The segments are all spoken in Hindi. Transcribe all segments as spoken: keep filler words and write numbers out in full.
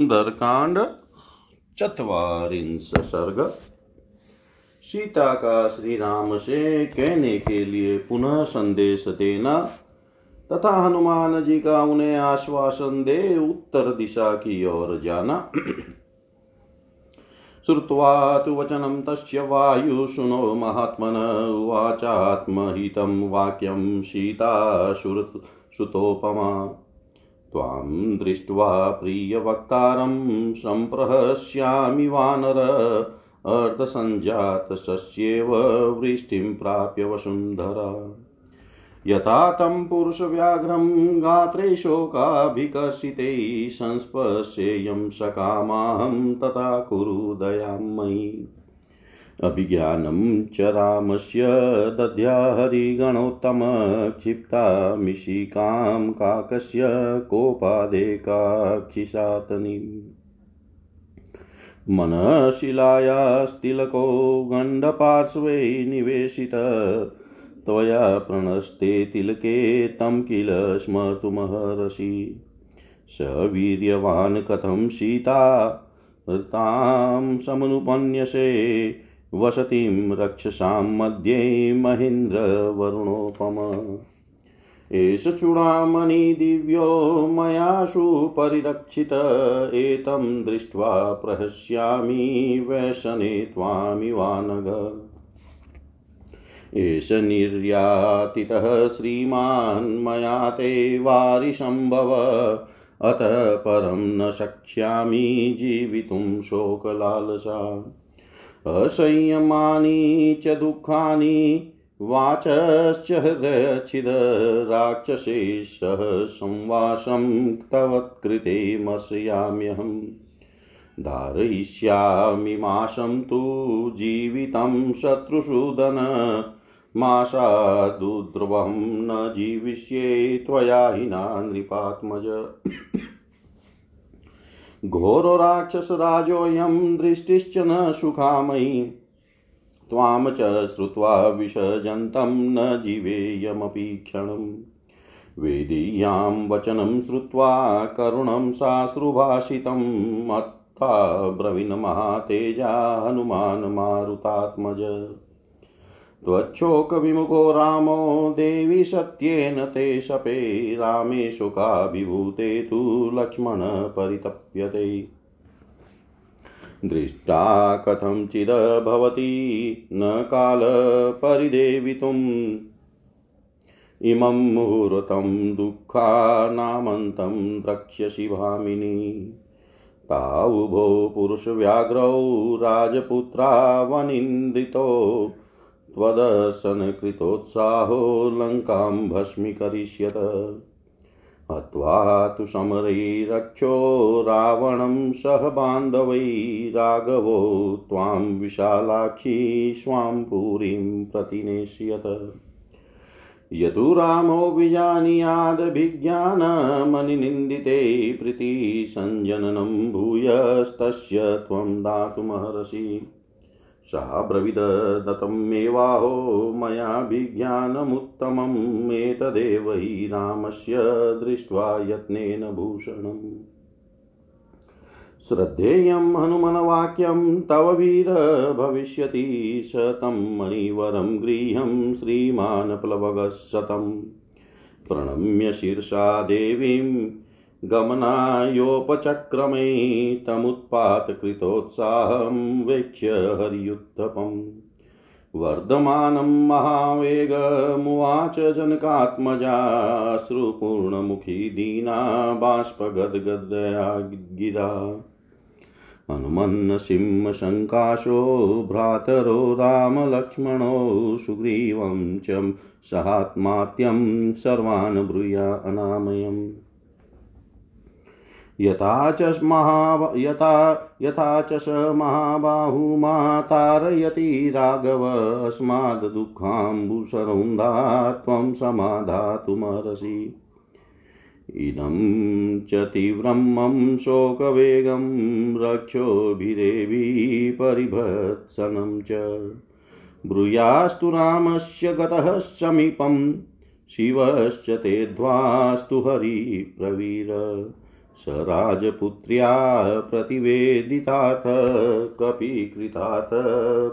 सुंदरकांड चत्वारिंश सर्ग। सीता का श्री राम से कहने के लिए पुनः संदेश देना तथा हनुमान जी का उन्हें आश्वासन दे उत्तर दिशा की ओर जाना। श्रुत्वा तु वचनं तस्य वायु सुनो महात्मनः उवाचात्महितं वाक्यं सीता सुतोपमा त्वां दृष्ट्वा प्रियवक्तारं सम्प्रहस्यामि वानर अर्धसञ्जातस्यैव वृष्टिं प्राप्य वसुन्धरा यथा तं पुरुषव्याघ्रं गात्रे शोकाभिकर्षिते संस्पश्येयं सकामां तथा कुरु दयां मयि अभिज्ञानं च रामस्य दध्याहरिगणोत्तम क्षिप्ता मिशिकां काकस्य कोपादेकाक्षिशातनीम् मनशिलायास्तिलको गण्डपार्श्वे निवेशित त्वया प्रणस्ते तिलके तं किल स्मर्तुमहर्षि स वीर्यवान् कथं सीता तां समनुपन्यसे वसतिं रक्षसां मध्ये महेंद्र वरुणोपम एष चूडामणि दिव्यो मयाशु परिरक्षित एतं दृष्ट्वा प्रहस्यामि वैशने त्वामि वानघ एष निर्यातितः श्रीमान् मया ते वारिसंभव अतः परं न शक्ष्यामि जीवितुं शोकलालसा असंयमानि च दुःखानि वाचश्च हृदयच्छिद राक्षसे सह संवासं तव कृते मस्याम्यहम् धारयिष्यामि मासं तु जीवितं शत्रुसूदन मासादुद्रवं न जीविष्ये त्वया हिना नृपात्मज घोरो राक्षसराजोऽयं दृष्टिश्च न सुखामयि त्वां च श्रुत्वा विषजन्तं न जीवेयमपि क्षणम् वेदीयां वचनं श्रुत्वा करुणं साश्रुभाषितम् अत्था ब्रवीण महातेजा हनुमान मारुतात्मज त्वच्छोक विमुखो रामो देवी सत्येन ते शपे रामे शोकाभिभूते तु लक्ष्मण परितप्यते दृष्टा कथंचिद् भवति न काल परिदेवितुम् इमं मुहूर्तं दुःखानामन्तं द्रक्ष्यसि भामिनी तावुभो पुरुषव्याघ्रौ राजपुत्रा वनिन्दितो त्वदर्शन कृतोत्साहो लंकां भस्मीकरिष्यत हत्वा तु समरे रक्षो रावणं सह बान्धवै राघवो त्वां विशालाक्षी स्वां पुरीं प्रतिनेष्यत यदु रामो विजानीयादभिज्ञानमनिनिन्दिते प्रीतिसञ्जननं भूयस्तस्य त्वं दातुमहर्षि सा ब्रवीद दत्तं मेवाहो मयाभिज्ञानमुत्तमम् एतदेव हि रामस्य दृष्ट्वा यत्नेन भूषणम् श्रद्धेयं हनुमन्वाक्यं तव वीर भविष्यति शतं मणिवरं गृह्यं श्रीमान् प्लवगशतं प्रणम्य शीर्षा देवीं गमनायोपचक्रमे तमुत्पातकृतोत्साहं वेक्ष्य हर्युत्थपं वर्धमानं महावेगमुवाच जनकात्मजाश्रुपूर्णमुखी दीना बाष्पगद्गदया गिरा हनुमन्सिंह शङ्काशो भ्रातरो रामलक्ष्मणो सुग्रीवं च सहात्मात्यं सर्वान् ब्रूया अनामयम् यथा च महा यथा यथा च स महाबाहु मातारयति राघव अस्माद् दुःखाम्बुसरुन्धा त्वं समाधातुमर्हसि इदं च तीव्रं मम शोकवेगं रक्षोभिरेवी परिभत्सनं च ब्रूयास्तु रामस्य गतः समीपं शिवश्च ते ध्वास्तु हरिप्रवीर स राजपुत्र्या प्रतिवेदितात कपीकृतात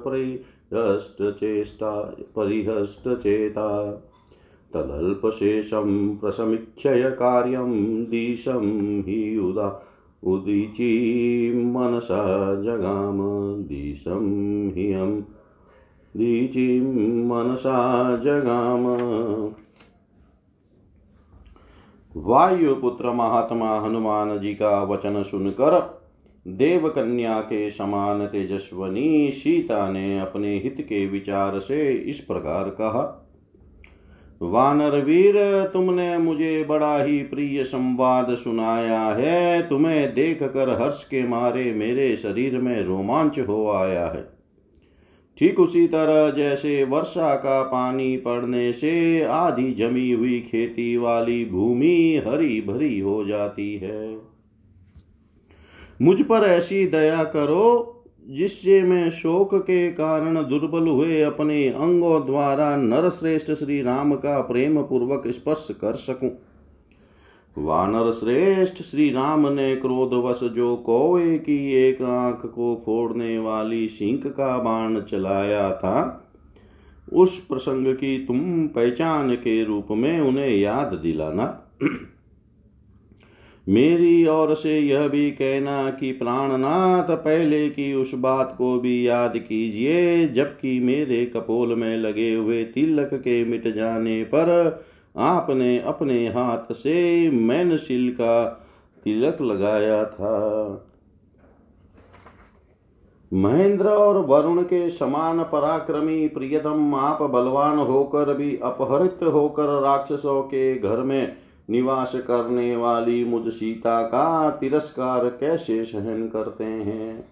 परिहष्टचेष्टा परिहष्टचेता तदल्पशेषं प्रसमीक्षय कार्यं दिशं हि उदा उदीची मनसा जगाम दिशं हियं दीचीं मनसा जगाम। वायुपुत्र महात्मा हनुमान जी का वचन सुनकर देवकन्या के समान तेजस्वनी सीता ने अपने हित के विचार से इस प्रकार कहा। वानरवीर, तुमने मुझे बड़ा ही प्रिय संवाद सुनाया है। तुम्हें देखकर हर्ष के मारे मेरे शरीर में रोमांच हो आया है। ठीक उसी तरह जैसे वर्षा का पानी पड़ने से आधी जमी हुई खेती वाली भूमि हरी भरी हो जाती है। मुझ पर ऐसी दया करो जिससे मैं शोक के कारण दुर्बल हुए अपने अंगों द्वारा नरश्रेष्ठ श्री राम का प्रेम पूर्वक स्पर्श कर सकूं। वानर श्रेष्ठ श्री राम ने क्रोधवश जो कौवे की एक आंख को फोड़ने वाली सींग का बाण चलाया था, उस प्रसंग की तुम पहचान के रूप में उन्हें याद दिलाना। मेरी ओर से यह भी कहना कि प्राणनाथ पहले की उस बात को भी याद कीजिए जबकि मेरे कपोल में लगे हुए तिलक के मिट जाने पर आपने अपने हाथ से मैनशील का तिलक लगाया था। महेंद्र और वरुण के समान पराक्रमी प्रियतम आप बलवान होकर भी अपहरित होकर राक्षसों के घर में निवास करने वाली मुझ सीता का तिरस्कार कैसे सहन करते हैं।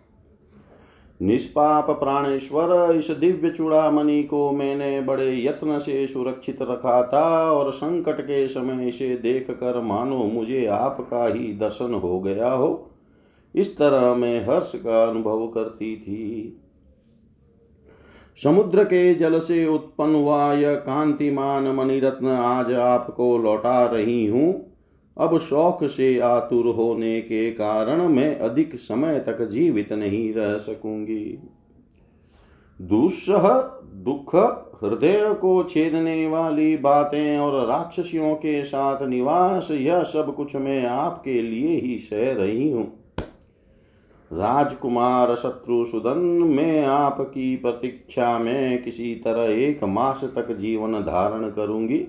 निष्पाप प्राणेश्वर, इस दिव्य चूड़ामणि को मैंने बड़े यत्न से सुरक्षित रखा था और संकट के समय इसे देखकर मानो मुझे आपका ही दर्शन हो गया हो, इस तरह मैं हर्ष का अनुभव करती थी। समुद्र के जल से उत्पन्न हुआ यह कांतिमान मणिरत्न आज आपको लौटा रही हूं। अब शौक से आतुर होने के कारण मैं अधिक समय तक जीवित नहीं रह सकूंगी। दुस्सह दुख, हृदय को छेदने वाली बातें और राक्षसियों के साथ निवास, यह सब कुछ मैं आपके लिए ही सह रही हूं। राजकुमार शत्रुसुदन, मैं आपकी प्रतीक्षा में किसी तरह एक मास तक जीवन धारण करूंगी।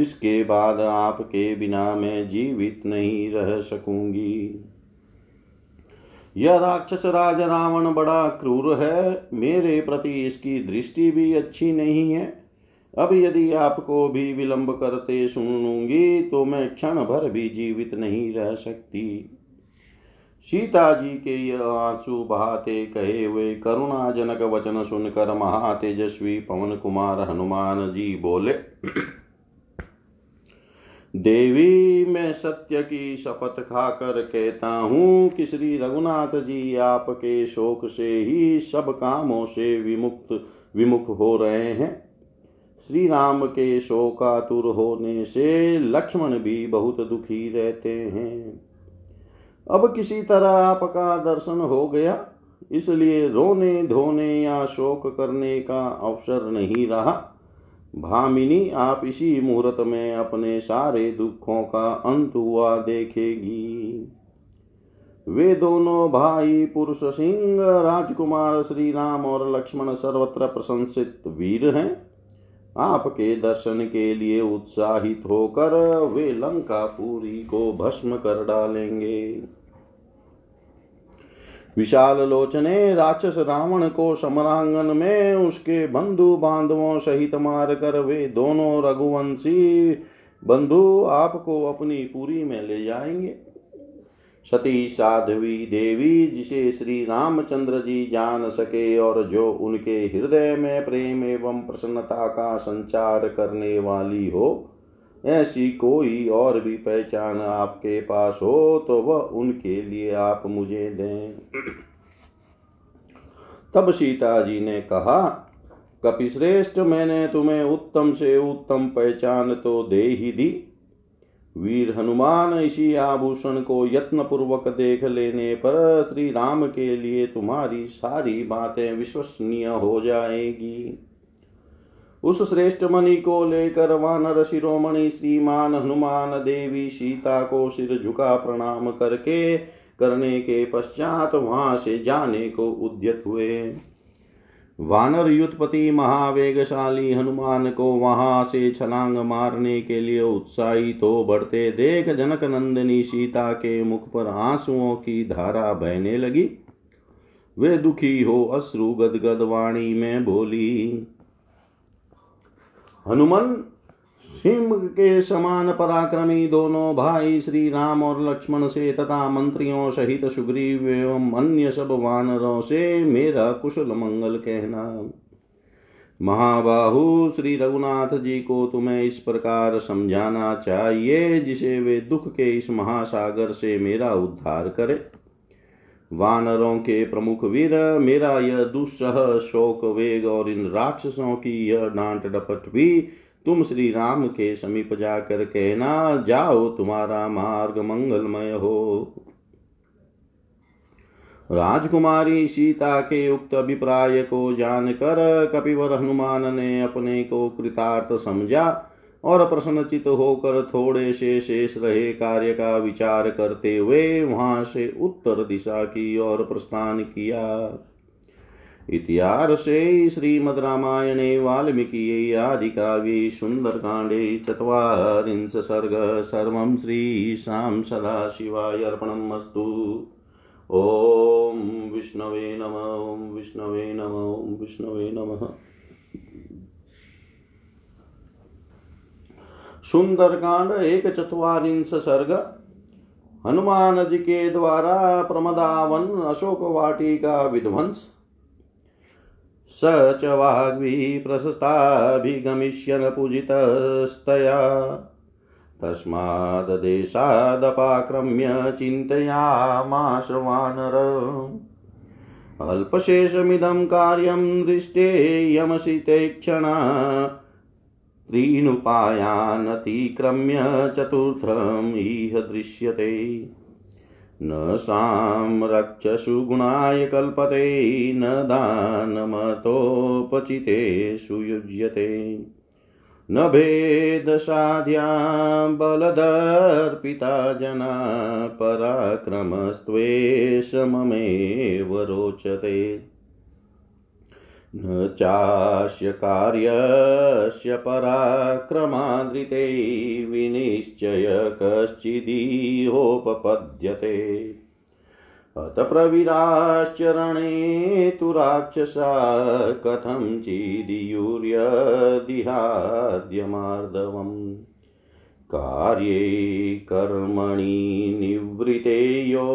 इसके बाद आपके बिना मैं जीवित नहीं रह सकूंगी। यह राक्षस राज रावण बड़ा क्रूर है, मेरे प्रति इसकी दृष्टि भी अच्छी नहीं है। अब यदि आपको भी विलंब करते सुनूंगी तो मैं क्षण भर भी जीवित नहीं रह सकती। सीता जी के यह आंसू बहाते कहे हुए करुणाजनक वचन सुनकर महातेजस्वी पवन कुमार हनुमान जी बोले। देवी, मैं सत्य की शपथ खाकर कहता हूँ कि श्री रघुनाथ जी आपके शोक से ही सब कामों से विमुक्त विमुख हो रहे हैं। श्री राम के शोकातुर होने से लक्ष्मण भी बहुत दुखी रहते हैं। अब किसी तरह आपका दर्शन हो गया, इसलिए रोने धोने या शोक करने का अवसर नहीं रहा। भामिनी आप इसी मुहूर्त में अपने सारे दुखों का अंत हुआ देखेगी। वे दोनों भाई पुरुष सिंह राजकुमार श्री राम और लक्ष्मण सर्वत्र प्रशंसित वीर हैं। आपके दर्शन के लिए उत्साहित होकर वे लंका पूरी को भस्म कर डालेंगे। विशाल लोचने, राक्षस रावण को समरांगन में उसके बंधु बांधवों सहित मारकर वे दोनों रघुवंशी बंधु आपको अपनी पूरी में ले जाएंगे। सती साध्वी देवी, जिसे श्री रामचंद्र जी जान सके और जो उनके हृदय में प्रेम एवं प्रसन्नता का संचार करने वाली हो, ऐसी कोई और भी पहचान आपके पास हो तो वह उनके लिए आप मुझे दें। तब सीता जी ने कहा, कपिश्रेष्ठ, मैंने तुम्हें उत्तम से उत्तम पहचान तो दे ही दी। वीर हनुमान, इसी आभूषण को यत्न पूर्वक देख लेने पर श्री राम के लिए तुम्हारी सारी बातें विश्वसनीय हो जाएगी। उस श्रेष्ठ मणि को लेकर वानर शिरोमणि श्रीमान हनुमान देवी सीता को सिर झुका प्रणाम करके करने के पश्चात वहां से जाने को उद्यत हुए। वानर युद्धपति महावेगशाली हनुमान को वहां से छलांग मारने के लिए उत्साहित हो बढ़ते देख जनकनंदिनी सीता के मुख पर आंसुओं की धारा बहने लगी। वे दुखी हो अश्रु गदगद वाणी में बोली, हनुमान, सिंह के समान पराक्रमी दोनों भाई श्री राम और लक्ष्मण से तथा मंत्रियों सहित सुग्रीव एवं अन्य सब वानरों से मेरा कुशल मंगल कहना। महाबाहु श्री रघुनाथ जी को तुम्हें इस प्रकार समझाना चाहिए जिसे वे दुख के इस महासागर से मेरा उद्धार करे। वानरों के प्रमुख वीर, मेरा यह दुस्सह शोक वेग और इन राक्षसों की यह डांट डपट भी तुम श्री राम के समीप जाकर कहना, जाओ तुम्हारा मार्ग मंगलमय हो। राजकुमारी सीता के उक्त अभिप्राय को जानकर कपिवर हनुमान ने अपने को कृतार्थ समझा और प्रसन्नचित होकर थोड़े से शेष रहे कार्य का विचार करते हुए वहां से उत्तर दिशा की ओर प्रस्थान किया। इतिहासे श्रीमद् रामायणे वाल्मीकि आदि काव्ये सुंदरकांडे चत्वारिंश सर्गः सर्वं श्रीशां सदाशिवाय अर्पणमस्तु। ओम विष्णवे नमः। ओम विष्णवे नमः। ओम विष्णवे नमः। सुंदरकांड एक चत्वारिंश सर्ग। हनुमान जी के द्वारा प्रमदावन अशोकवाटिका विध्वंस। स च वाग्वी प्रशस्ताभिगमिष्यन् पूजितस्तया तस्माद् देशादपाक्रम्य चिन्तयामास वानर। अल्पशेषमिदं कार्यं दृष्टे यमसितेक्षणा त्रीन् उपायान् अतिक्रम्य चतुर्थम् इह दृश्यते। न साम रक्षसु गुणाय कल्पते न दानमतोपचिते सुयुज्यते न भेदसाध्या बलदर्पिता जना पराक्रमस्त्वेषममेव रोचते। न चास्य कार्यस्य पराक्रमादृते विनिश्चय कश्चिदीहोपपद्यते। अत प्रवीराश्च रणे तु राक्षसा कथंचिदियुर्यदिहाद्यमार्दवम्। कार्ये कर्मणि निवृते यो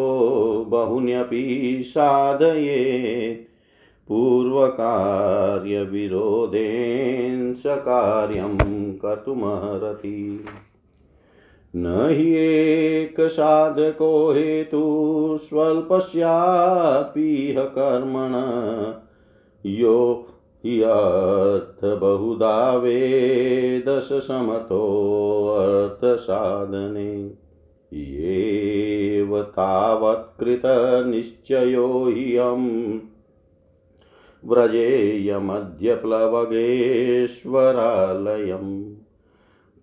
बहुन्यपि साधयेत् पूर्वकार्य विरोधेन सकार्यं कर्तुमर्हति। न हि एक साधको हेतु स्वल्पस्यापीह कर्मण यो ह्यर्थ बहुधा वेदस समतो अर्थ साधने। एव तावत्कृत निश्चयो ह्यम् व्रजेयमद्यप्लवगेश्वरालयम्।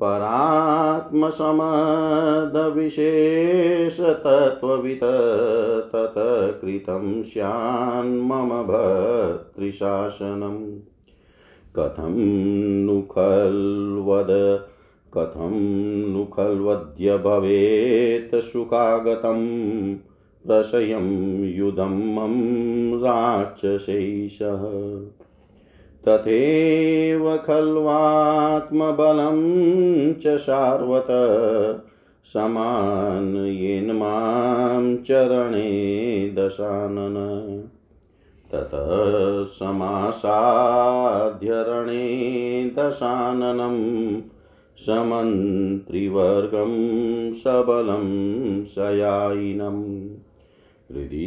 परात्मसमदविशेषतत्त्वविततकृतं स्यान्मम भर्तृशासनं। कथं नु खल्वद कथं नु खल्वद्य भवेत् सुखागतम् प्रशयं युधं मम राक्षसैः। तथैव खल्वात्मबलं च सार्वत समान येन मां चरणे दशानन। ततः समासाद्य रणे दशाननं समन्त्रिवर्गं सबलं सयायिनम्। हृदि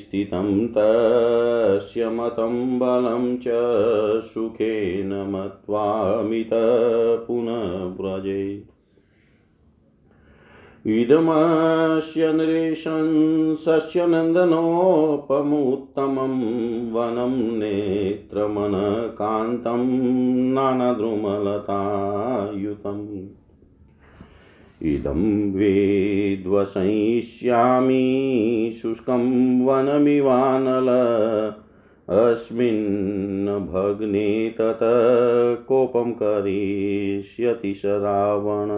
स्थितं तस्य मतं बलं च सुखेन मत्वामित पुनः व्रजे। इदमस्य नृशं सस्यनन्दनोपमुत्तमं वनं नेत्रमनकान्तं नानाद्रुमलतायुतम् इदं वेद्वसिष्यामि शुष्कं वनमिवानल अस्मिन् भग्ने तत कोपं करिष्यति स रावण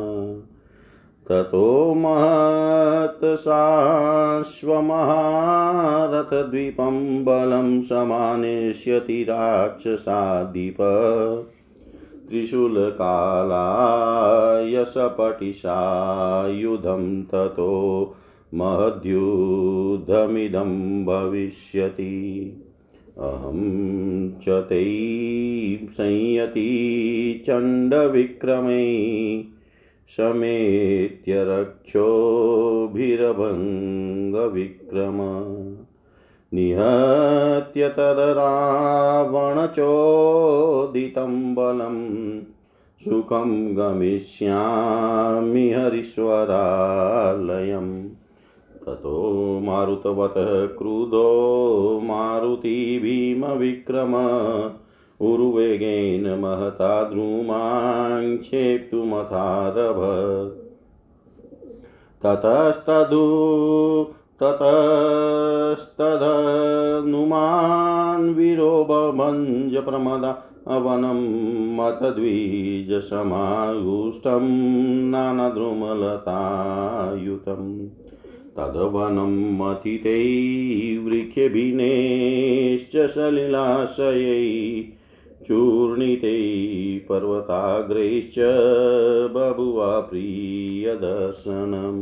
ततो महत् साश्वमहारथद्वीपं बलं समानेष्यति राक्षसाधिप त्रिशूलकालाय सपटिशायुधं ततो महद्युद्धमिदं भविष्यति अहं च तैः संयति चण्डविक्रमे समेत्य रक्षोभिरभङ्गविक्रम निहत्य तद्रावणचोदितं बलं सुखं गमिष्यामि हरीश्वरालयम् ततो मारुतवतः क्रुधो मारुति भीमविक्रम उर्वेगेन महता द्रुमां क्षेप्तुमथारभ ततस्तदु ततस्तदनुमान् विरोबभञ्ज प्रमदावनं मतद्विजसमागुष्टं नानाद्रुमलतायुतम् तदवनं मथितै वृक्षभिनेश्च सलिलाशयै चूर्णितै पर्वताग्रैश्च बभुवा प्रियदर्शनम्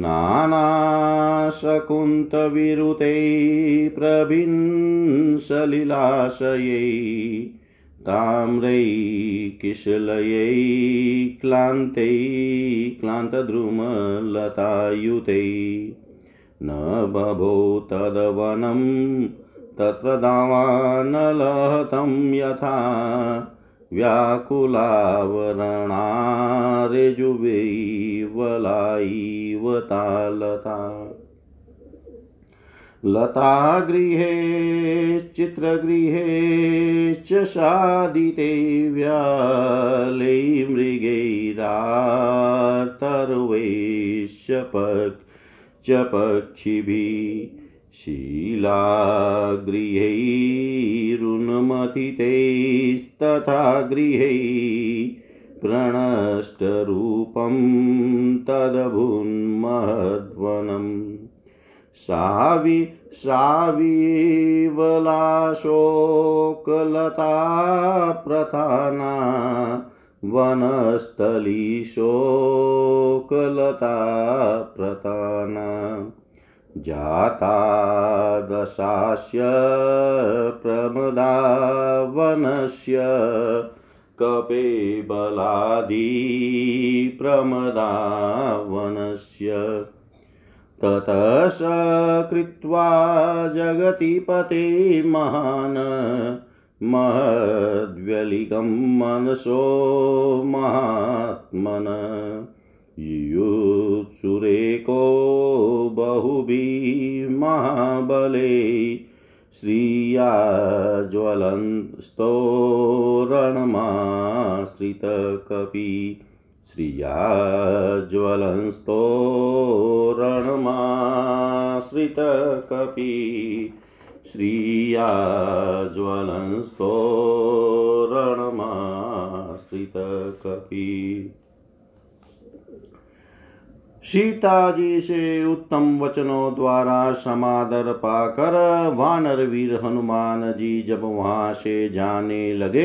नानाशकुन्तविरुतै प्रभिन्सलिलाशयै ताम्रै किशलयै क्लान्तै क्लान्तद्रुमलतायुतै न बभो तदवनं तत्र दावानलहतं यथा व्याकुलावरणारेजुवैवलायैव तालता लता गृहे चित्रगृहे च शादिते व्याले मृगैरातर्वैश्च पक् च पक्षिभिः शीलागृहैरुन्मथितैस्तथा गृहैः प्रणष्टरूपं तदभुन्महद्वनम् सावि साविवलाशोकलता प्रथाना वनस्थलीशोकलता प्रथाना जाता दशास्य प्रमदावनस्य कपिबलादि प्रमदावनस्य ततः कृत्वा जगतिपते महान् महद्व्यलिगं मनसो महात्मन युत्सुरेको बहुभिः महाबले श्रिया ज्वलंस्तोरणमाश्रितकपि श्रिया ज्वलंस्तोरणमाश्रितकपि श्रिया ज्वलंस्तोरणमाश्रितकपि सीता जी से उत्तम वचनों द्वारा समादर पाकर वानरवीर हनुमान जी जब वहाँ से जाने लगे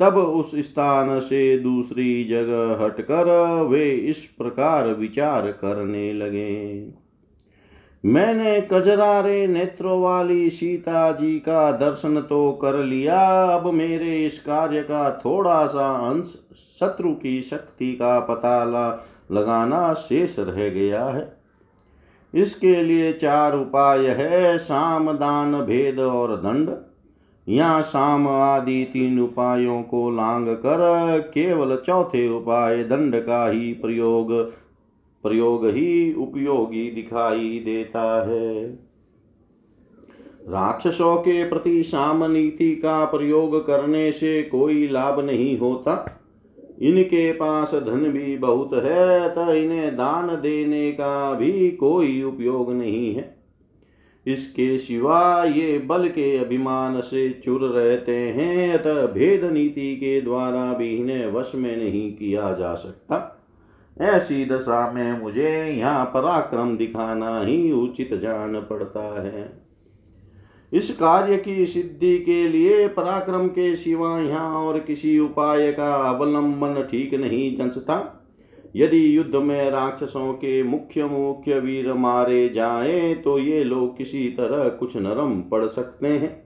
तब उस स्थान से दूसरी जगह हटकर वे इस प्रकार विचार करने लगे। मैंने कजरारे नेत्रों वाली सीता जी का दर्शन तो कर लिया, अब मेरे इस कार्य का थोड़ा सा अंश शत्रु की शक्ति का पता ला लगाना शेष रह गया है। इसके लिए चार उपाय है, साम, दान, भेद और दंड। यहाँ साम आदि तीन उपायों को लांग कर केवल चौथे उपाय दंड का ही प्रयोग प्रयोग ही उपयोगी दिखाई देता है। राक्षसों के प्रति सामनीति का प्रयोग करने से कोई लाभ नहीं होता। इनके पास धन भी बहुत है तो इन्हें दान देने का भी कोई उपयोग नहीं है। इसके सिवा ये बल के अभिमान से चुर रहते हैं तो भेद नीति के द्वारा भी इन्हें वश में नहीं किया जा सकता। ऐसी दशा में मुझे यहाँ पराक्रम दिखाना ही उचित जान पड़ता है। इस कार्य की सिद्धि के लिए पराक्रम के सिवा यहाँ और किसी उपाय का अवलंबन ठीक नहीं जंचता। यदि युद्ध में राक्षसों के मुख्य मुख्य वीर मारे जाएं तो ये लोग किसी तरह कुछ नरम पड़ सकते हैं।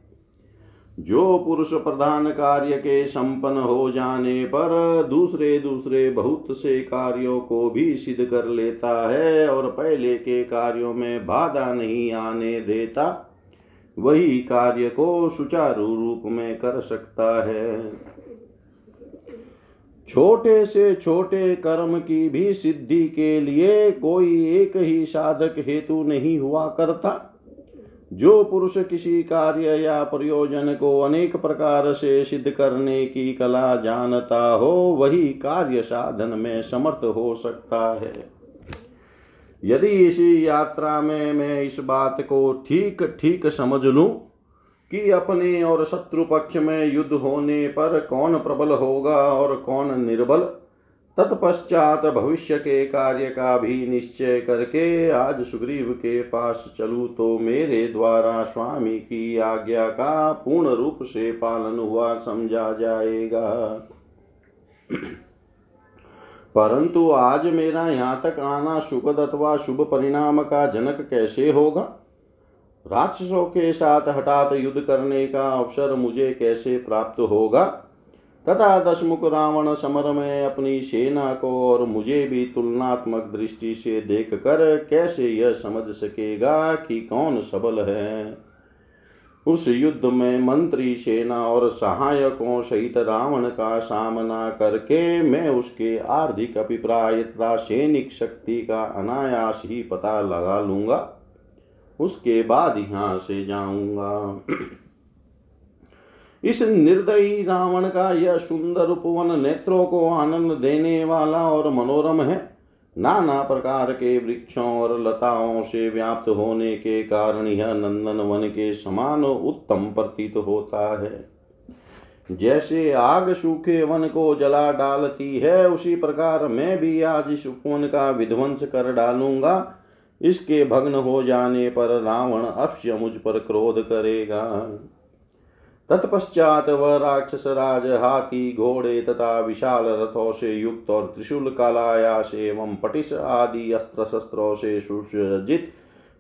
जो पुरुष प्रधान कार्य के संपन्न हो जाने पर दूसरे दूसरे बहुत से कार्यों को भी सिद्ध कर लेता है और पहले के कार्यों में बाधा नहीं आने देता, वही कार्य को सुचारू रूप में कर सकता है। छोटे से छोटे कर्म की भी सिद्धि के लिए कोई एक ही साधक हेतु नहीं हुआ करता। जो पुरुष किसी कार्य या प्रयोजन को अनेक प्रकार से सिद्ध करने की कला जानता हो, वही कार्य साधन में समर्थ हो सकता है। यदि इसी यात्रा में मैं इस बात को ठीक ठीक समझ लूं कि अपने और शत्रु पक्ष में युद्ध होने पर कौन प्रबल होगा और कौन निर्बल, तत्पश्चात भविष्य के कार्य का भी निश्चय करके आज सुग्रीव के पास चलूं तो मेरे द्वारा स्वामी की आज्ञा का पूर्ण रूप से पालन हुआ समझा जाएगा। परंतु आज मेरा यहाँ तक आना सुखद अथवा शुभ परिणाम का जनक कैसे होगा? राक्षसों के साथ हठात युद्ध करने का अवसर मुझे कैसे प्राप्त होगा? तथा दशमुख रावण समर में अपनी सेना को और मुझे भी तुलनात्मक दृष्टि से देखकर कैसे यह समझ सकेगा कि कौन सबल है? उस युद्ध में मंत्री, सेना और सहायकों सहित रावण का सामना करके मैं उसके आर्थिक अभिप्राय तथा सैनिक शक्ति का अनायास ही पता लगा लूंगा। उसके बाद यहाँ से जाऊंगा। इस निर्दयी रावण का यह सुंदर उपवन नेत्रों को आनंद देने वाला और मनोरम है। नाना प्रकार के वृक्षों और लताओं से व्याप्त होने के कारण यह नंदन वन के समान उत्तम प्रतीत होता है। जैसे आग सूखे वन को जला डालती है, उसी प्रकार मैं भी आज इस उपवन का विध्वंस कर डालूंगा। इसके भग्न हो जाने पर रावण अवश्य मुझ पर क्रोध करेगा। तत्पश्चात वह राक्षस राज हाथी, घोड़े तथा विशाल रथों से युक्त और त्रिशूल, कालायास एवं पटिश आदि अस्त्र शस्त्रों से सुसज्जित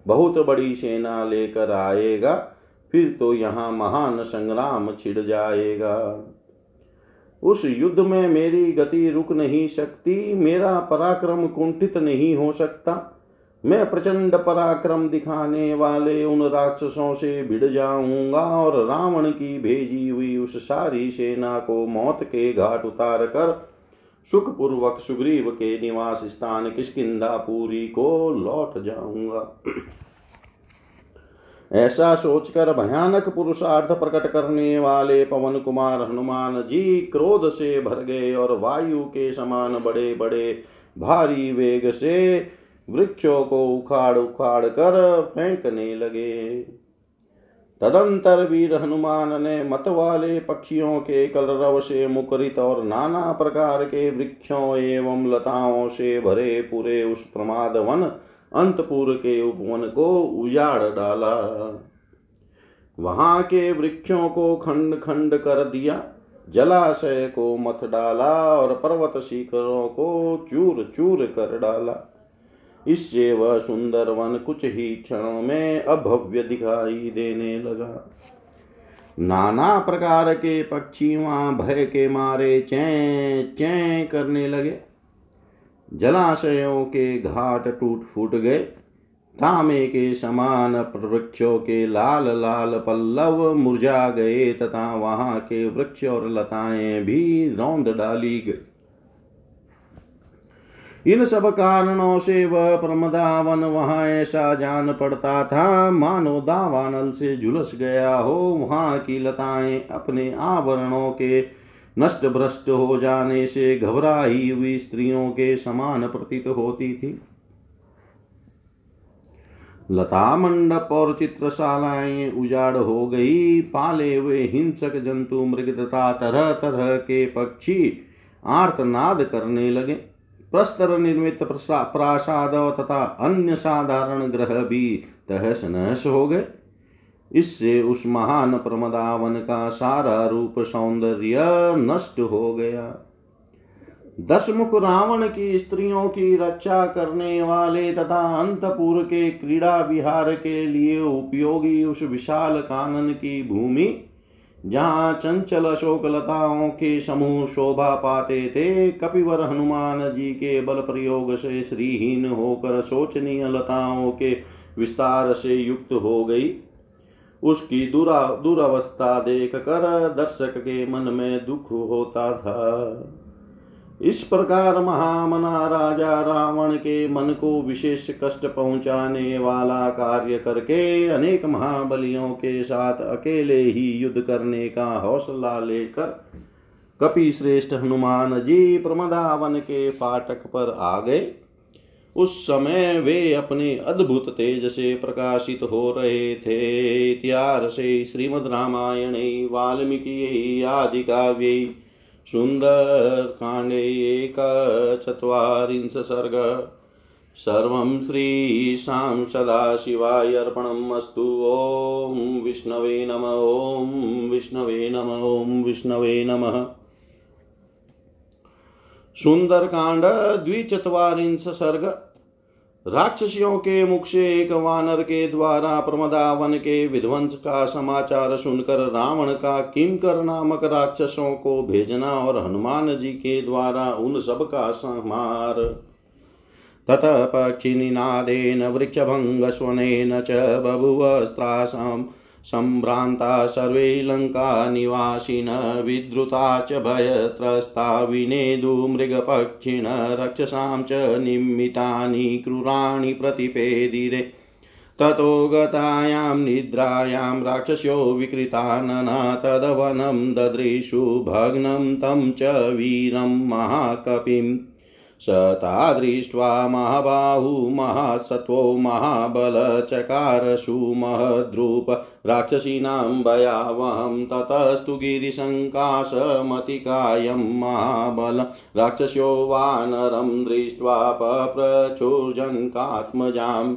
बहुत बड़ी सेना लेकर आएगा। फिर तो यहाँ महान संग्राम छिड़ जाएगा। उस युद्ध में मेरी गति रुक नहीं सकती, मेरा पराक्रम कुंठित नहीं हो सकता। मैं प्रचंड पराक्रम दिखाने वाले उन राक्षसों से भिड़ जाऊंगा और रावण की भेजी हुई उस सारी सेना को मौत के घाट उतार कर सुखपूर्वक सुग्रीव के निवास स्थान किष्किंधापुरी को लौट जाऊंगा। ऐसा सोचकर भयानक पुरुषार्थ प्रकट करने वाले पवन कुमार हनुमान जी क्रोध से भर गए और वायु के समान बड़े बड़े भारी वेग से वृक्षों को उखाड़ उखाड़ कर फेंकने लगे। तदंतर वीर हनुमान ने मत वाले पक्षियों के कलरव से मुखरित और नाना प्रकार के वृक्षों एवं लताओं से भरे पूरे उस प्रमादवन अंतपुर के उपवन को उजाड़ डाला। वहां के वृक्षों को खंड खंड कर दिया, जलाशय को मथ डाला और पर्वत शिखरों को चूर चूर कर डाला। इससे वह सुंदर वन कुछ ही क्षणों में अभव्य दिखाई देने लगा। नाना प्रकार के पक्षी वहां भय के मारे चैं चैं करने लगे। जलाशयों के घाट टूट फूट गए। तांबे के समान वृक्षों के लाल लाल पल्लव मुरझा गए तथा वहां के वृक्ष और लताएं भी रौंद डाली गई। इन सब कारणों से वह प्रमदावन वहाँ ऐसा जान पड़ता था मानो दावानल से झुलस गया हो। वहाँ की लताएं अपने आभरणों के नष्ट भ्रष्ट हो जाने से घबराई हुई स्त्रियों के समान प्रतीत होती थी। लता मंडप और चित्रशालाएं उजाड़ हो गई। पाले हुए हिंसक जंतु मृग तथा तरह तरह के पक्षी आर्तनाद करने लगे। प्रस्तर निर्मित प्रासाद तथा अन्य साधारण ग्रह भी तहस नहस हो गए। इससे उस महान प्रमदावन का सारा रूप सौंदर्य नष्ट हो गया। दशमुख रावण की स्त्रियों की रक्षा करने वाले तथा अंतपुर के क्रीड़ा विहार के लिए उपयोगी उस विशाल कानन की भूमि जहाँ चंचल अशोक लताओं के समूह शोभा पाते थे, कपिवर हनुमान जी के बल प्रयोग से श्रीहीन होकर शोचनीय लताओं के विस्तार से युक्त हो गई। उसकी दुरा दुरावस्था देख कर दर्शक के मन में दुख होता था। इस प्रकार महामना राजा रावण के मन को विशेष कष्ट पहुंचाने वाला कार्य करके अनेक महाबलियों के साथ अकेले ही युद्ध करने का हौसला लेकर कपिश्रेष्ठ हनुमान जी प्रमदावन के फाटक पर आ गए। उस समय वे अपने अद्भुत तेज से प्रकाशित हो रहे थे। इतिहासे श्रीमद् रामायणे वाल्मीकि आदि काव्ये सुंदरकांडे एकचत्वारिंश सर्ग सर्वं श्रीशां सदाशिवाय अर्पणम् अस्तु। ओम विष्णवे नमः। ओम विष्णवे नमः। ओम विष्णवे नमः। सुंदरकांड द्विचत्वारिंश सर्ग। राक्षसियों के मुख से एक वानर के द्वारा प्रमदावन के विध्वंस का समाचार सुनकर रावण का किंकर नामक राक्षसों को भेजना और हनुमान जी के द्वारा उन सब का संहार। ततः पक्षिनिनादेन वृक्षभंगस्वनेन च बभुव स्त्रासां संभ्रांता सर्वे लंका निवासिनः विद्रुता च भयत्रस्ता विनेदु मृगपक्षिणः रक्षसां च निमितानि क्रूराणि प्रतिपेदिरे। ततो गतायां निद्रायां राक्षसो विकृतानना तदवनं ददृशु भग्नं तं च वीरं महाकपिम्। सता दृष्ट्वा महाबाहु महासत्त्वो महाबल चकारसु महद्रूप राक्षसीनां भयावहं। ततस्तु गिरिशङ्काश मतिकायं महाबल राक्षसो वानरं दृष्ट्वा पप्रचुर्जनकात्मजाम्।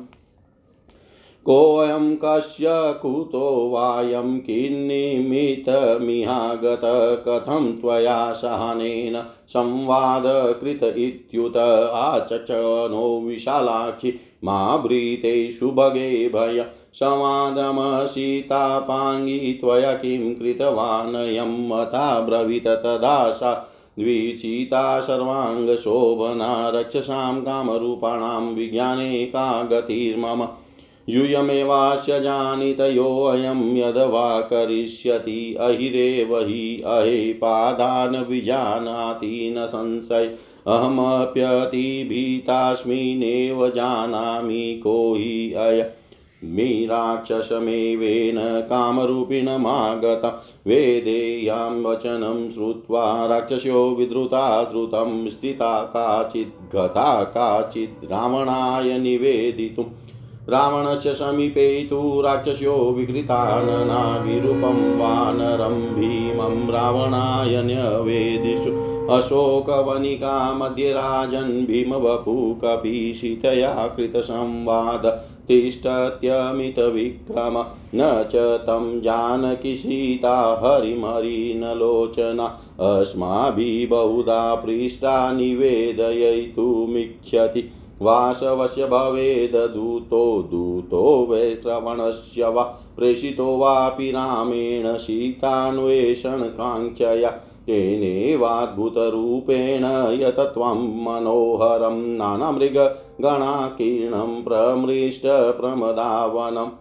कोऽयं कस्य कुतो वाऽयं किन्निमित्तमिहागत कथं त्वया सहनेन संवादकृत इत्युत आचचनो विशालाक्षि मा ब्रीते सुभगे भय समादम सीतापाङ्गी त्वया किं कृतवानयं मता ब्रवीत। तदा सा द्विचीता सर्वाङ्गशोभना रक्षसां कामरूपाणां विज्ञाने का गतिर्मम। यूयमेवास्य जानीत योऽयं यद्वा करिष्यति अहिरेव हि अहे पादान् विजानाति न संशय। अहमप्यतिभीतास्मि नैव जानामि को हि अय मे राक्षसमेवेन कामरूपिणमागत। वेदेयां वचनं श्रुत्वा राक्षसो विद्रुता द्रुतं स्थिता काचित् गता काचित् रावणाय निवेदितुं। रावणस्य समीपे तु राक्षसो विकृतानना विरूपं वानरं भीमं रावणाय न्यवेदिषु। अशोकवनिका मध्ये राजन् भीमवपुः कपिशीतया कृतसंवाद तिष्ठत्यमितविक्रम। न च तं जानकी सीता हरिमरिनलोचना अस्माभिः बहुधा पृष्टा निवेदयितुमिच्छति। वासवस्य भवेद दूतो दूतो वै श्रवणस्य वा प्रेषितो वापि रामेण सीतान्वेषणकाङ्क्षया। तेनेवाद्भुतरूपेण यतत्वं मनोहरं नानामृगगणाकीर्णं प्रमृष्ट प्रमदावनम्।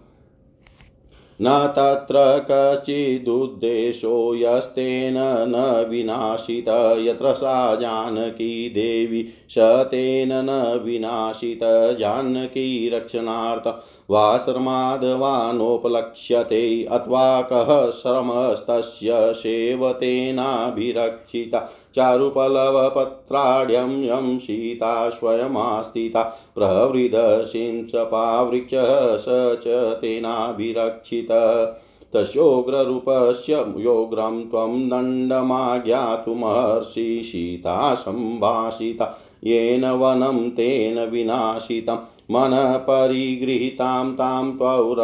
न तत्र कश्चिदुद्देशो यस्तेन न विनाशित यत्र सा जानकी देवी सतेन न विनाशित जानकी रक्षणार्थ वा श्रमाद्वानोपलक्ष्यते अथवा कः श्रमस्तस्य सेवतेनाभिरक्षिता चारुपलवपत्राढ्यं यं सीता स्वयमास्थिता प्रवृद्धशिंसपावृक्षः स च तेनाभिरक्षित तस्योग्ररूपस्य योग्रं त्वं दण्डमाज्ञातु महर्षि सीता सम्भाषिता येन वनं तेन विनाशितं मनः परिगृहीतां तां त्वौ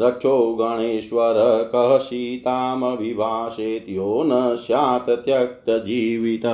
रक्षो गणेश्वर कः सीतामभिभाषेत् यो न स्यात् त्यक्तजीवितः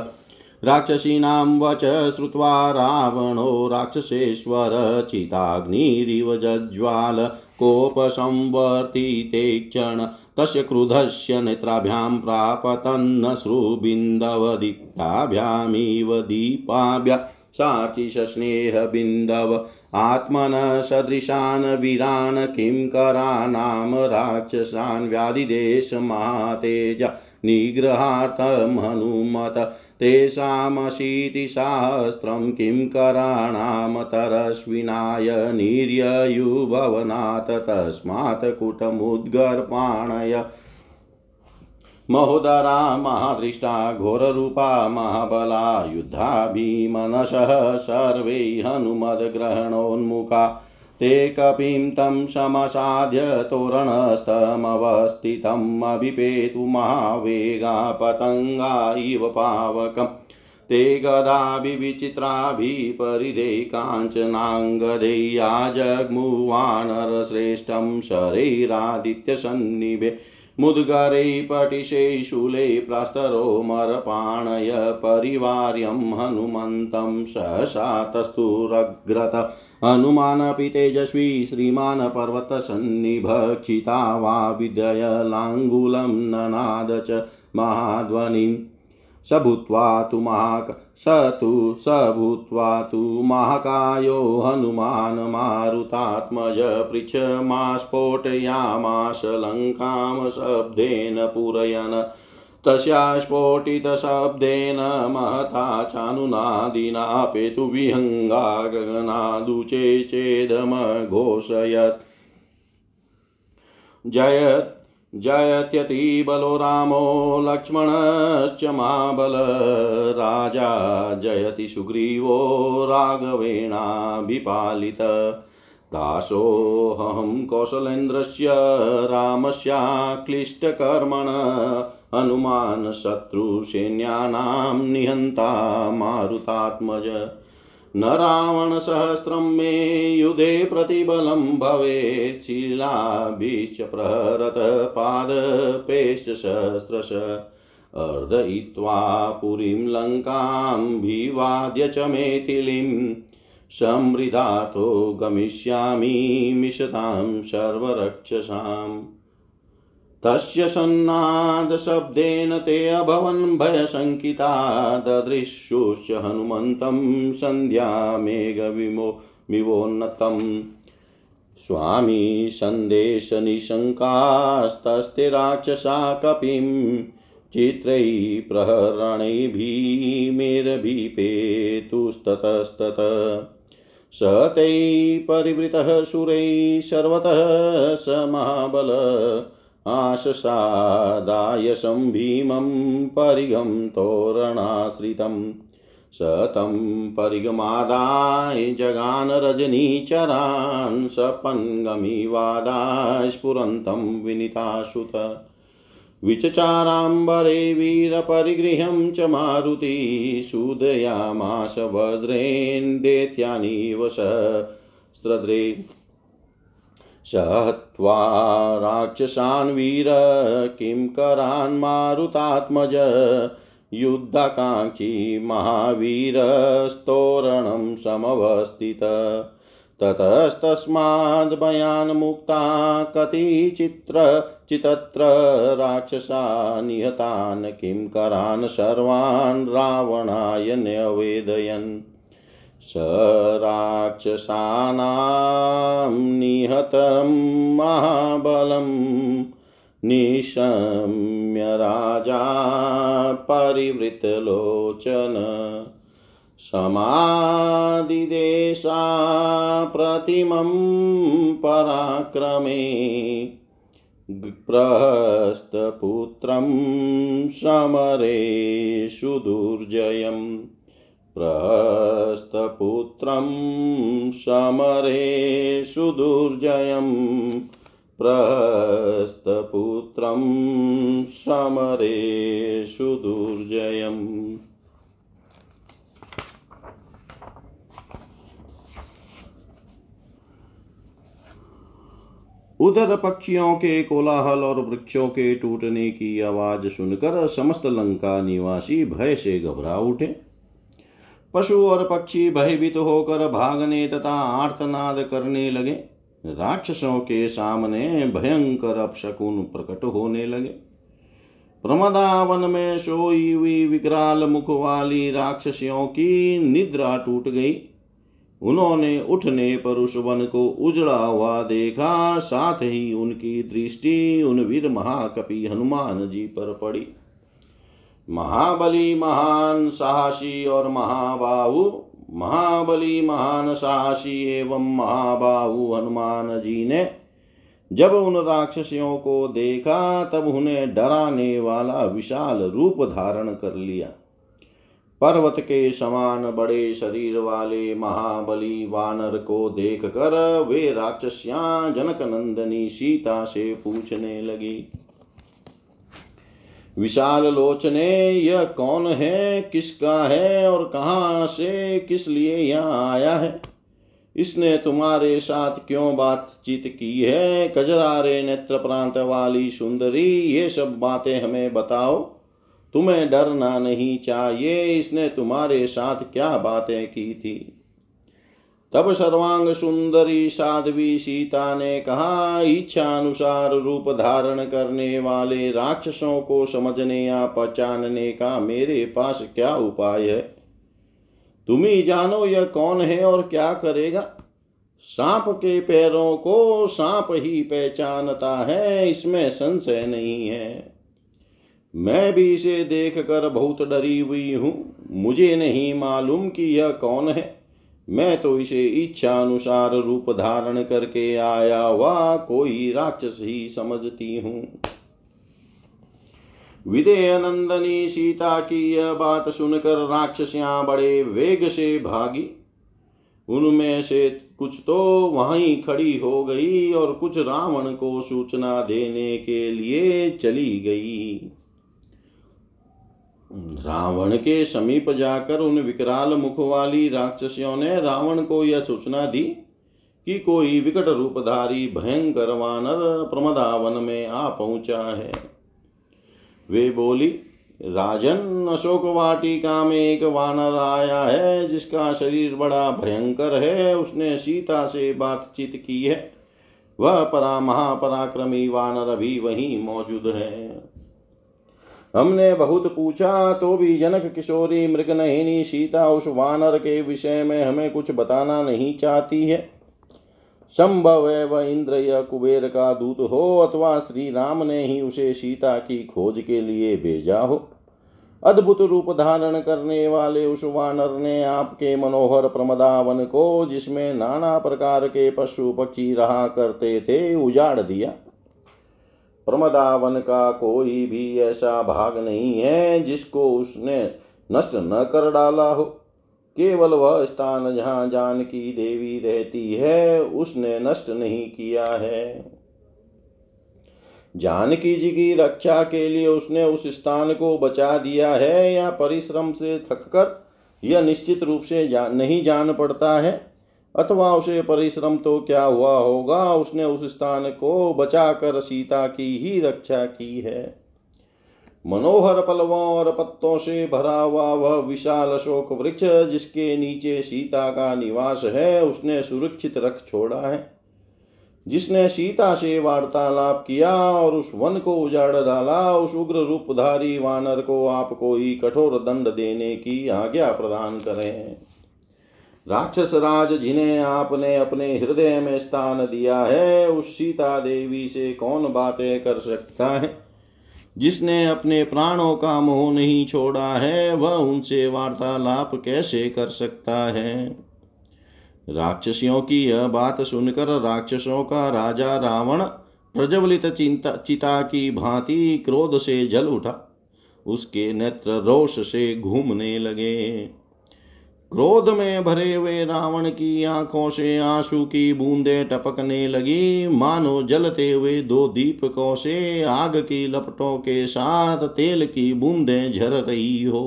राक्षसीनां वच श्रुत्वा रावणो राक्षसेश्वर चिताग्निरिव जज्ज्वाल कोपसंवर्तिते क्षण तस्य क्रुधस्य नेत्राभ्यां प्रापतन्नश्रुबिन्दवदीप्ताभ्यामिव दीपाभ्यां सार्चिषस्नेहबिन्दव आत्मनः सदृशान् वीरान् किंकराणां राक्षसान् व्याधिदेश महातेज निग्रहार्थं हनुमत तेषामशीतिसहस्रं किंकराणां तरश्विनाय निर्ययुभवनात् तस्मात् कूटमुद्गर्पाणय महोदरा महादृष्टा घोररूपा महाबला युद्धा भीमनसः सर्वे हनुमद्ग्रहणोन्मुखा ते कपिं तं समासाद्य तोरणस्थमवस्थितम् अभिपेतु महावेगा पतंगा इव पावकम् ते गदाभिविचित्राभिः परिधे काञ्चनाङ्गदे आजग्मुवानरश्रेष्ठं शरैरादित्यसन्निभे मुद्गरे पटिशे शूले प्रास्तरो मरपाणय परिवार्यं हनुमन्तं सहसातस्तुरग्रत हनुमानपि तेजस्वी श्रीमान् पर्वतसन्निभक्षिता वा विद्य लाङ्गुलं ननाद च महाध्वनिं स भूत्वा तु महाक स तु स भूत्वा तु महाकायो हनुमान मारुतात्मज पृच्छमा स्फोटयामास लङ्कां शब्देन पूरयन् तस्या स्फोटितशब्देन महता चानुनादिना पेतुविहङ्गा गगनादुचे चेदमघोषयत् जयत् जयत्यति बलो रामो लक्ष्मणश्च महाबल राजा जयति सुग्रीवो राघवेणाभिपालित दासोऽहं कौशलेन्द्रस्य रामस्याक्लिष्टकर्मण हनुमान् शत्रुसैन्यानां निहन्ता मारुतात्मज न रावण सहस्रं मे युधे प्रतिबलं भवेत् शिलाभिश्च प्रहरत पादपेश्च सहस्रश अर्दयित्वा पुरीं लङ्कां विवाद्य च मेथिलीं समृद्धातो गमिष्यामि मिषतां सर्वरक्षसाम् तस्य सन्नादशब्देन ते अभवन् भयशंकिता ददृशुश्च हनुमन्तं सन्ध्या मेघविमोमिवोन्नतम् स्वामी सन्देशनिशङ्कास्तस्ते राक्षसा कपिं चित्रैः प्रहरणैः भीमेरभिः पेतुस्ततस्तत सतैः परिवृतः सुरैः सर्वतः स महाबल आशसादायशं भीमं परिगं तोरणाश्रितं सतं परिगमादाय जगान रजनीचरान् सपङ्गमिवादाय स्फुरन्तं विनीताशुत विचचाराम्बरे वीरपरिगृहं च मारुति सूदयामास वज्रेण दैत्यानीव सहस्रद्रे सहत्वा राक्षसान् वीर किंकरान् मारुतात्मज युद्धकांक्षी महावीरस्तोरणं समवस्थित ततस्तस्माद् भयान् मुक्ता कतिचित्र चितत्र राक्षसा निहतान् किंकरान् सर्वान् रावणाय न्यवेदयन् स राक्षसानां निहतं महाबलं निशम्य राजा परिवृतलोचन समादिदेशा प्रतिमं पराक्रमे प्रहस्तपुत्रं समरे सुदुर्जयम् प्रहस्तपुत्रं समरे सुदुर्जयम् प्रहस्तपुत्रं समरे सुदुर्जयम्। उधर पक्षियों के कोलाहल और वृक्षों के टूटने की आवाज सुनकर समस्त लंका निवासी भय से घबरा उठे। पशु और पक्षी भयभीत होकर भागने तथा आर्तनाद करने लगे। राक्षसों के सामने भयंकर अपशकुन प्रकट होने लगे। प्रमदावन में सोई हुई विकराल मुख वाली राक्षसियों की निद्रा टूट गई। उन्होंने उठने पर उस वन को उजड़ा हुआ देखा, साथ ही उनकी दृष्टि उन वीर महाकपि हनुमान जी पर पड़ी। महाबली महान साहसी और महाबाहु महाबली महान साहसी एवं महाबाहु हनुमान जी ने जब उन राक्षसियों को देखा तब उन्हें डराने वाला विशाल रूप धारण कर लिया। पर्वत के समान बड़े शरीर वाले महाबली वानर को देखकर वे राक्षसियां जनकनंदिनी सीता से पूछने लगी, विशाल लोचने, यह कौन है, किसका है और कहां से किस लिए यहाँ आया है? इसने तुम्हारे साथ क्यों बातचीत की है? कजरारे नेत्र प्रांत वाली सुंदरी, ये सब बातें हमें बताओ। तुम्हें डरना नहीं चाहिए, इसने तुम्हारे साथ क्या बातें की थी? तब सर्वांग सुंदरी साध्वी सीता ने कहा, इच्छा अनुसार रूप धारण करने वाले राक्षसों को समझने या पहचानने का मेरे पास क्या उपाय है? तुम ही जानो यह कौन है और क्या करेगा। सांप के पैरों को सांप ही पहचानता है, इसमें संशय नहीं है। मैं भी इसे देखकर बहुत डरी हुई हूँ। मुझे नहीं मालूम कि यह कौन है। मैं तो इसे इच्छा अनुसार रूप धारण करके आया हुआ कोई राक्षस ही समझती हूँ। विदेह नंदनी सीता की यह बात सुनकर राक्षसियाँ बड़े वेग से भागी। उनमें से कुछ तो वहीं खड़ी हो गई और कुछ रावण को सूचना देने के लिए चली गई। रावण के समीप जाकर उन विकराल मुख वाली राक्षसियों ने रावण को यह सूचना दी कि कोई विकट रूपधारी भयंकर वानर प्रमदावन में आ पहुंचा है। वे बोली, राजन, अशोकवाटिका में एक वानर आया है जिसका शरीर बड़ा भयंकर है। उसने सीता से बातचीत की है। वह परा महापराक्रमी वानर भी वहीं मौजूद है। हमने बहुत पूछा तो भी जनक किशोरी मृगनयनी सीता उस वानर के विषय में हमें कुछ बताना नहीं चाहती है। संभव है वह इंद्र या कुबेर का दूत हो अथवा श्री राम ने ही उसे सीता की खोज के लिए भेजा हो। अद्भुत रूप धारण करने वाले उस वानर ने आपके मनोहर प्रमदावन को, जिसमें नाना प्रकार के पशु पक्षी रहा करते थे, उजाड़ दिया। प्रमदावन का कोई भी ऐसा भाग नहीं है जिसको उसने नष्ट न कर डाला हो। केवल वह स्थान जहाँ जानकी देवी रहती है उसने नष्ट नहीं किया है। जानकी जी की रक्षा के लिए उसने उस स्थान को बचा दिया है या परिश्रम से थककर यह निश्चित रूप से जान, नहीं जान पड़ता है, अथवा उसे परिश्रम तो क्या हुआ होगा, उसने उस स्थान को बचाकर सीता की ही रक्षा की है। मनोहर पल्लों और पत्तों से भरा हुआ वह विशाल अशोक वृक्ष जिसके नीचे सीता का निवास है उसने सुरक्षित रख छोड़ा है। जिसने सीता से वार्तालाप किया और उस वन को उजाड़ डाला, उस उग्र रूपधारी वानर को आपको ही कठोर दंड देने की आज्ञा प्रदान करें। राक्षस राज जिन्हें आपने अपने हृदय में स्थान दिया है उस सीता देवी से कौन बातें कर सकता है। जिसने अपने प्राणों का मोह नहीं छोड़ा है वह उनसे वार्तालाप कैसे कर सकता है। राक्षसियों की यह बात सुनकर राक्षसों का राजा रावण प्रज्वलित चिंता चिता की भांति क्रोध से जल उठा। उसके नेत्र रोष से घूमने लगे। क्रोध में भरे हुए रावण की आंखों से आंसू की बूंदें टपकने लगी, मानो जलते हुए दो दीपकों से आग की लपटों के साथ तेल की बूंदें झर रही हो।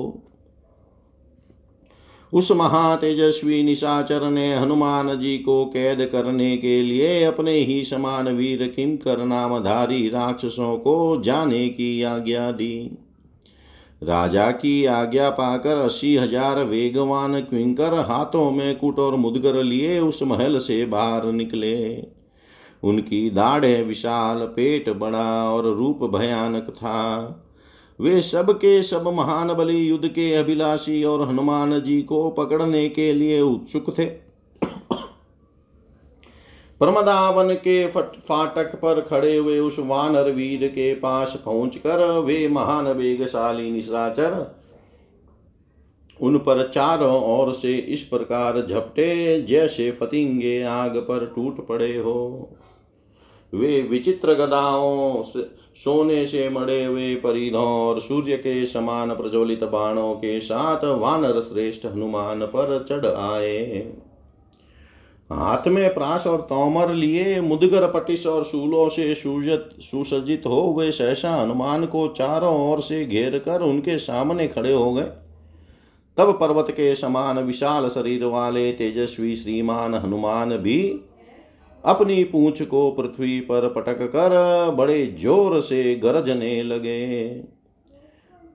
उस महातेजस्वी निशाचर ने हनुमान जी को कैद करने के लिए अपने ही समान वीर किंकर नामधारी राक्षसों को जाने की आज्ञा दी। राजा की आज्ञा पाकर अस्सी हजार वेगवान किंकर हाथों में कुट और मुदगर लिए उस महल से बाहर निकले। उनकी दाढ़े विशाल, पेट बड़ा और रूप भयानक था। वे सब के सब महान बली युद्ध के अभिलाषी और हनुमान जी को पकड़ने के लिए उत्सुक थे। प्रमदावन के फट फाटक पर खड़े हुए उस वानरवीर के पास पहुंचकर वे महान वेगशाली निशाचर उन पर चारों ओर से इस प्रकार झपटे जैसे फतिंगे आग पर टूट पड़े हो। वे विचित्र गदाओं, सोने से मढ़े हुए परिधों और सूर्य के समान प्रज्वलित बाणों के साथ वानर श्रेष्ठ हनुमान पर चढ़ आए। हाथ में प्राश और तोमर लिए, मुदगर, पटिश और शूलों से सुसज्जित हो हुए सहसा हनुमान को चारों ओर से घेर कर उनके सामने खड़े हो गए। तब पर्वत के समान विशाल शरीर वाले तेजस्वी श्रीमान हनुमान भी अपनी पूंछ को पृथ्वी पर पटक कर बड़े जोर से गरजने लगे।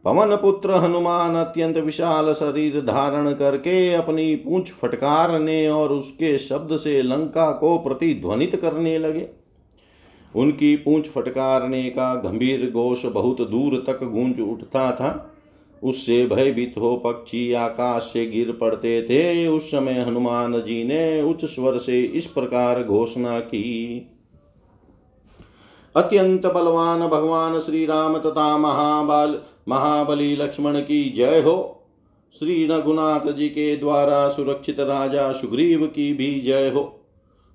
पवनपुत्र हनुमान अत्यंत विशाल शरीर धारण करके अपनी पूंछ फटकारने और उसके शब्द से लंका को प्रतिध्वनित करने लगे। उनकी पूंछ फटकारने का गंभीर घोष बहुत दूर तक गूंज उठता था। उससे भयभीत हो पक्षी आकाश से गिर पड़ते थे। उस समय हनुमान जी ने उच्च स्वर से इस प्रकार घोषणा की। अत्यंत बलवान भगवान श्री राम तथा महाबाल महाबली लक्ष्मण की जय हो। श्री रघुनाथ जी के द्वारा सुरक्षित राजा सुग्रीव की भी जय हो।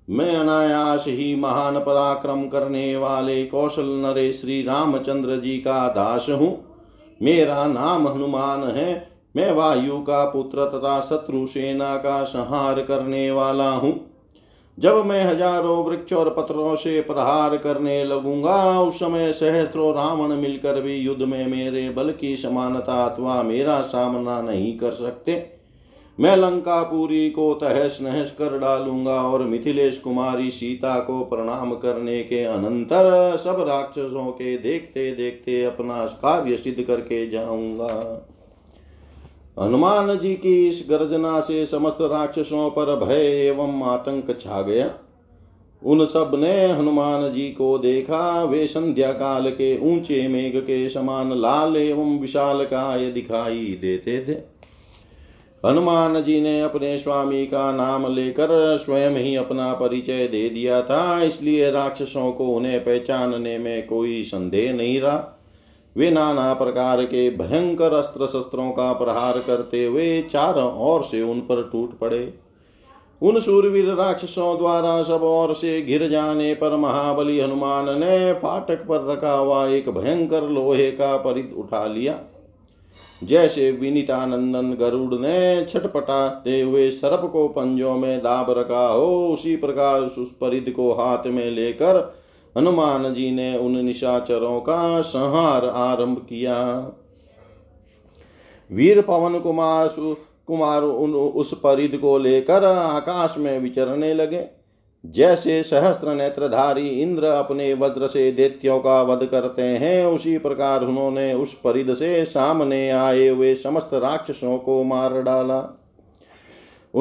मैं अनायास ही महान पराक्रम करने वाले कौशल नरे श्री रामचंद्र जी का दास हूँ। मेरा नाम हनुमान है। मैं वायु का पुत्र तथा शत्रु सेना का संहार करने वाला हूँ। जब मैं हजारों वृक्ष और पत्रों से प्रहार करने लगूंगा उस समय सहस्त्रों रावण मिलकर भी युद्ध में मेरे बल की समानता अथवा मेरा सामना नहीं कर सकते। मैं लंका पूरी को तहस नहस कर डालूंगा और मिथिलेश कुमारी सीता को प्रणाम करने के अनंतर सब राक्षसों के देखते देखते अपना कार्य सिद्ध करके जाऊंगा। हनुमान जी की इस गर्जना से समस्त राक्षसों पर भय एवं आतंक छा गया। उन सब ने हनुमान जी को देखा। वे संध्या काल के ऊंचे मेघ के समान लाल एवं विशाल काय दिखाई देते थे। हनुमान जी ने अपने स्वामी का नाम लेकर स्वयं ही अपना परिचय दे दिया था, इसलिए राक्षसों को उन्हें पहचानने में कोई संदेह नहीं रहा। वे नाना प्रकार के भयंकर अस्त्र शस्त्रों का प्रहार करते हुए चारों ओर से उन पर टूट पड़े। उन सूरवीर राक्षसों द्वारा सब ओर से घिर जाने पर महाबली हनुमान ने फाटक पर रखा हुआ एक भयंकर लोहे का परिध उठा लिया। जैसे विनीतानंदन गरुड़ ने छटपटाते हुए सर्प को पंजों में दाब रखा हो, उसी प्रकार उस परिध को हाथ में लेकर हनुमान जी ने उन निशाचरों का संहार आरंभ किया। वीर पवन कुमार कुमार उन उस परिध को लेकर आकाश में विचरने लगे। जैसे सहस्त्र नेत्रधारी इंद्र अपने वज्र से दैत्यों का वध करते हैं, उसी प्रकार उन्होंने उस परिध से सामने आए हुए समस्त राक्षसों को मार डाला।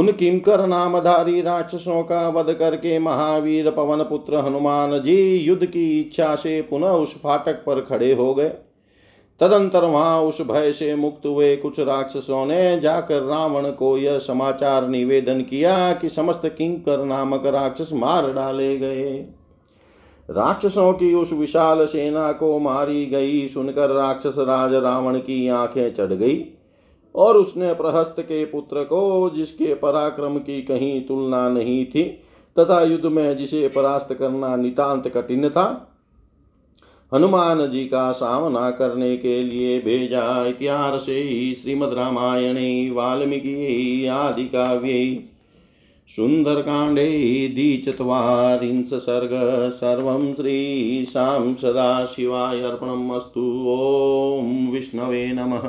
उन किंकर नामधारी राक्षसों का वध करके महावीर पवनपुत्र हनुमान जी युद्ध की इच्छा से पुनः उस फाटक पर खड़े हो गए। तदंतर वहां उस भय से मुक्त हुए कुछ राक्षसों ने जाकर रावण को यह समाचार निवेदन किया कि समस्त किंकर नामक राक्षस मार डाले गए। राक्षसों की उस विशाल सेना को मारी गई सुनकर राक्षस राज रावण की आंखें चढ़ गई और उसने प्रहस्त के पुत्र को, जिसके पराक्रम की कहीं तुलना नहीं थी तथा युद्ध में जिसे परास्त करना नितांत कठिन था, हनुमान जी का सामना करने के लिए भेजा। इतिहास श्रीमद् रामायणे वाल्मीकि आदि काव्ये सुंदरकांडे द्विचत्वारिंश सर्ग सर्वं श्रीशां सदाशिवाय अर्पणमस्तु। ओम विष्णवे नमः,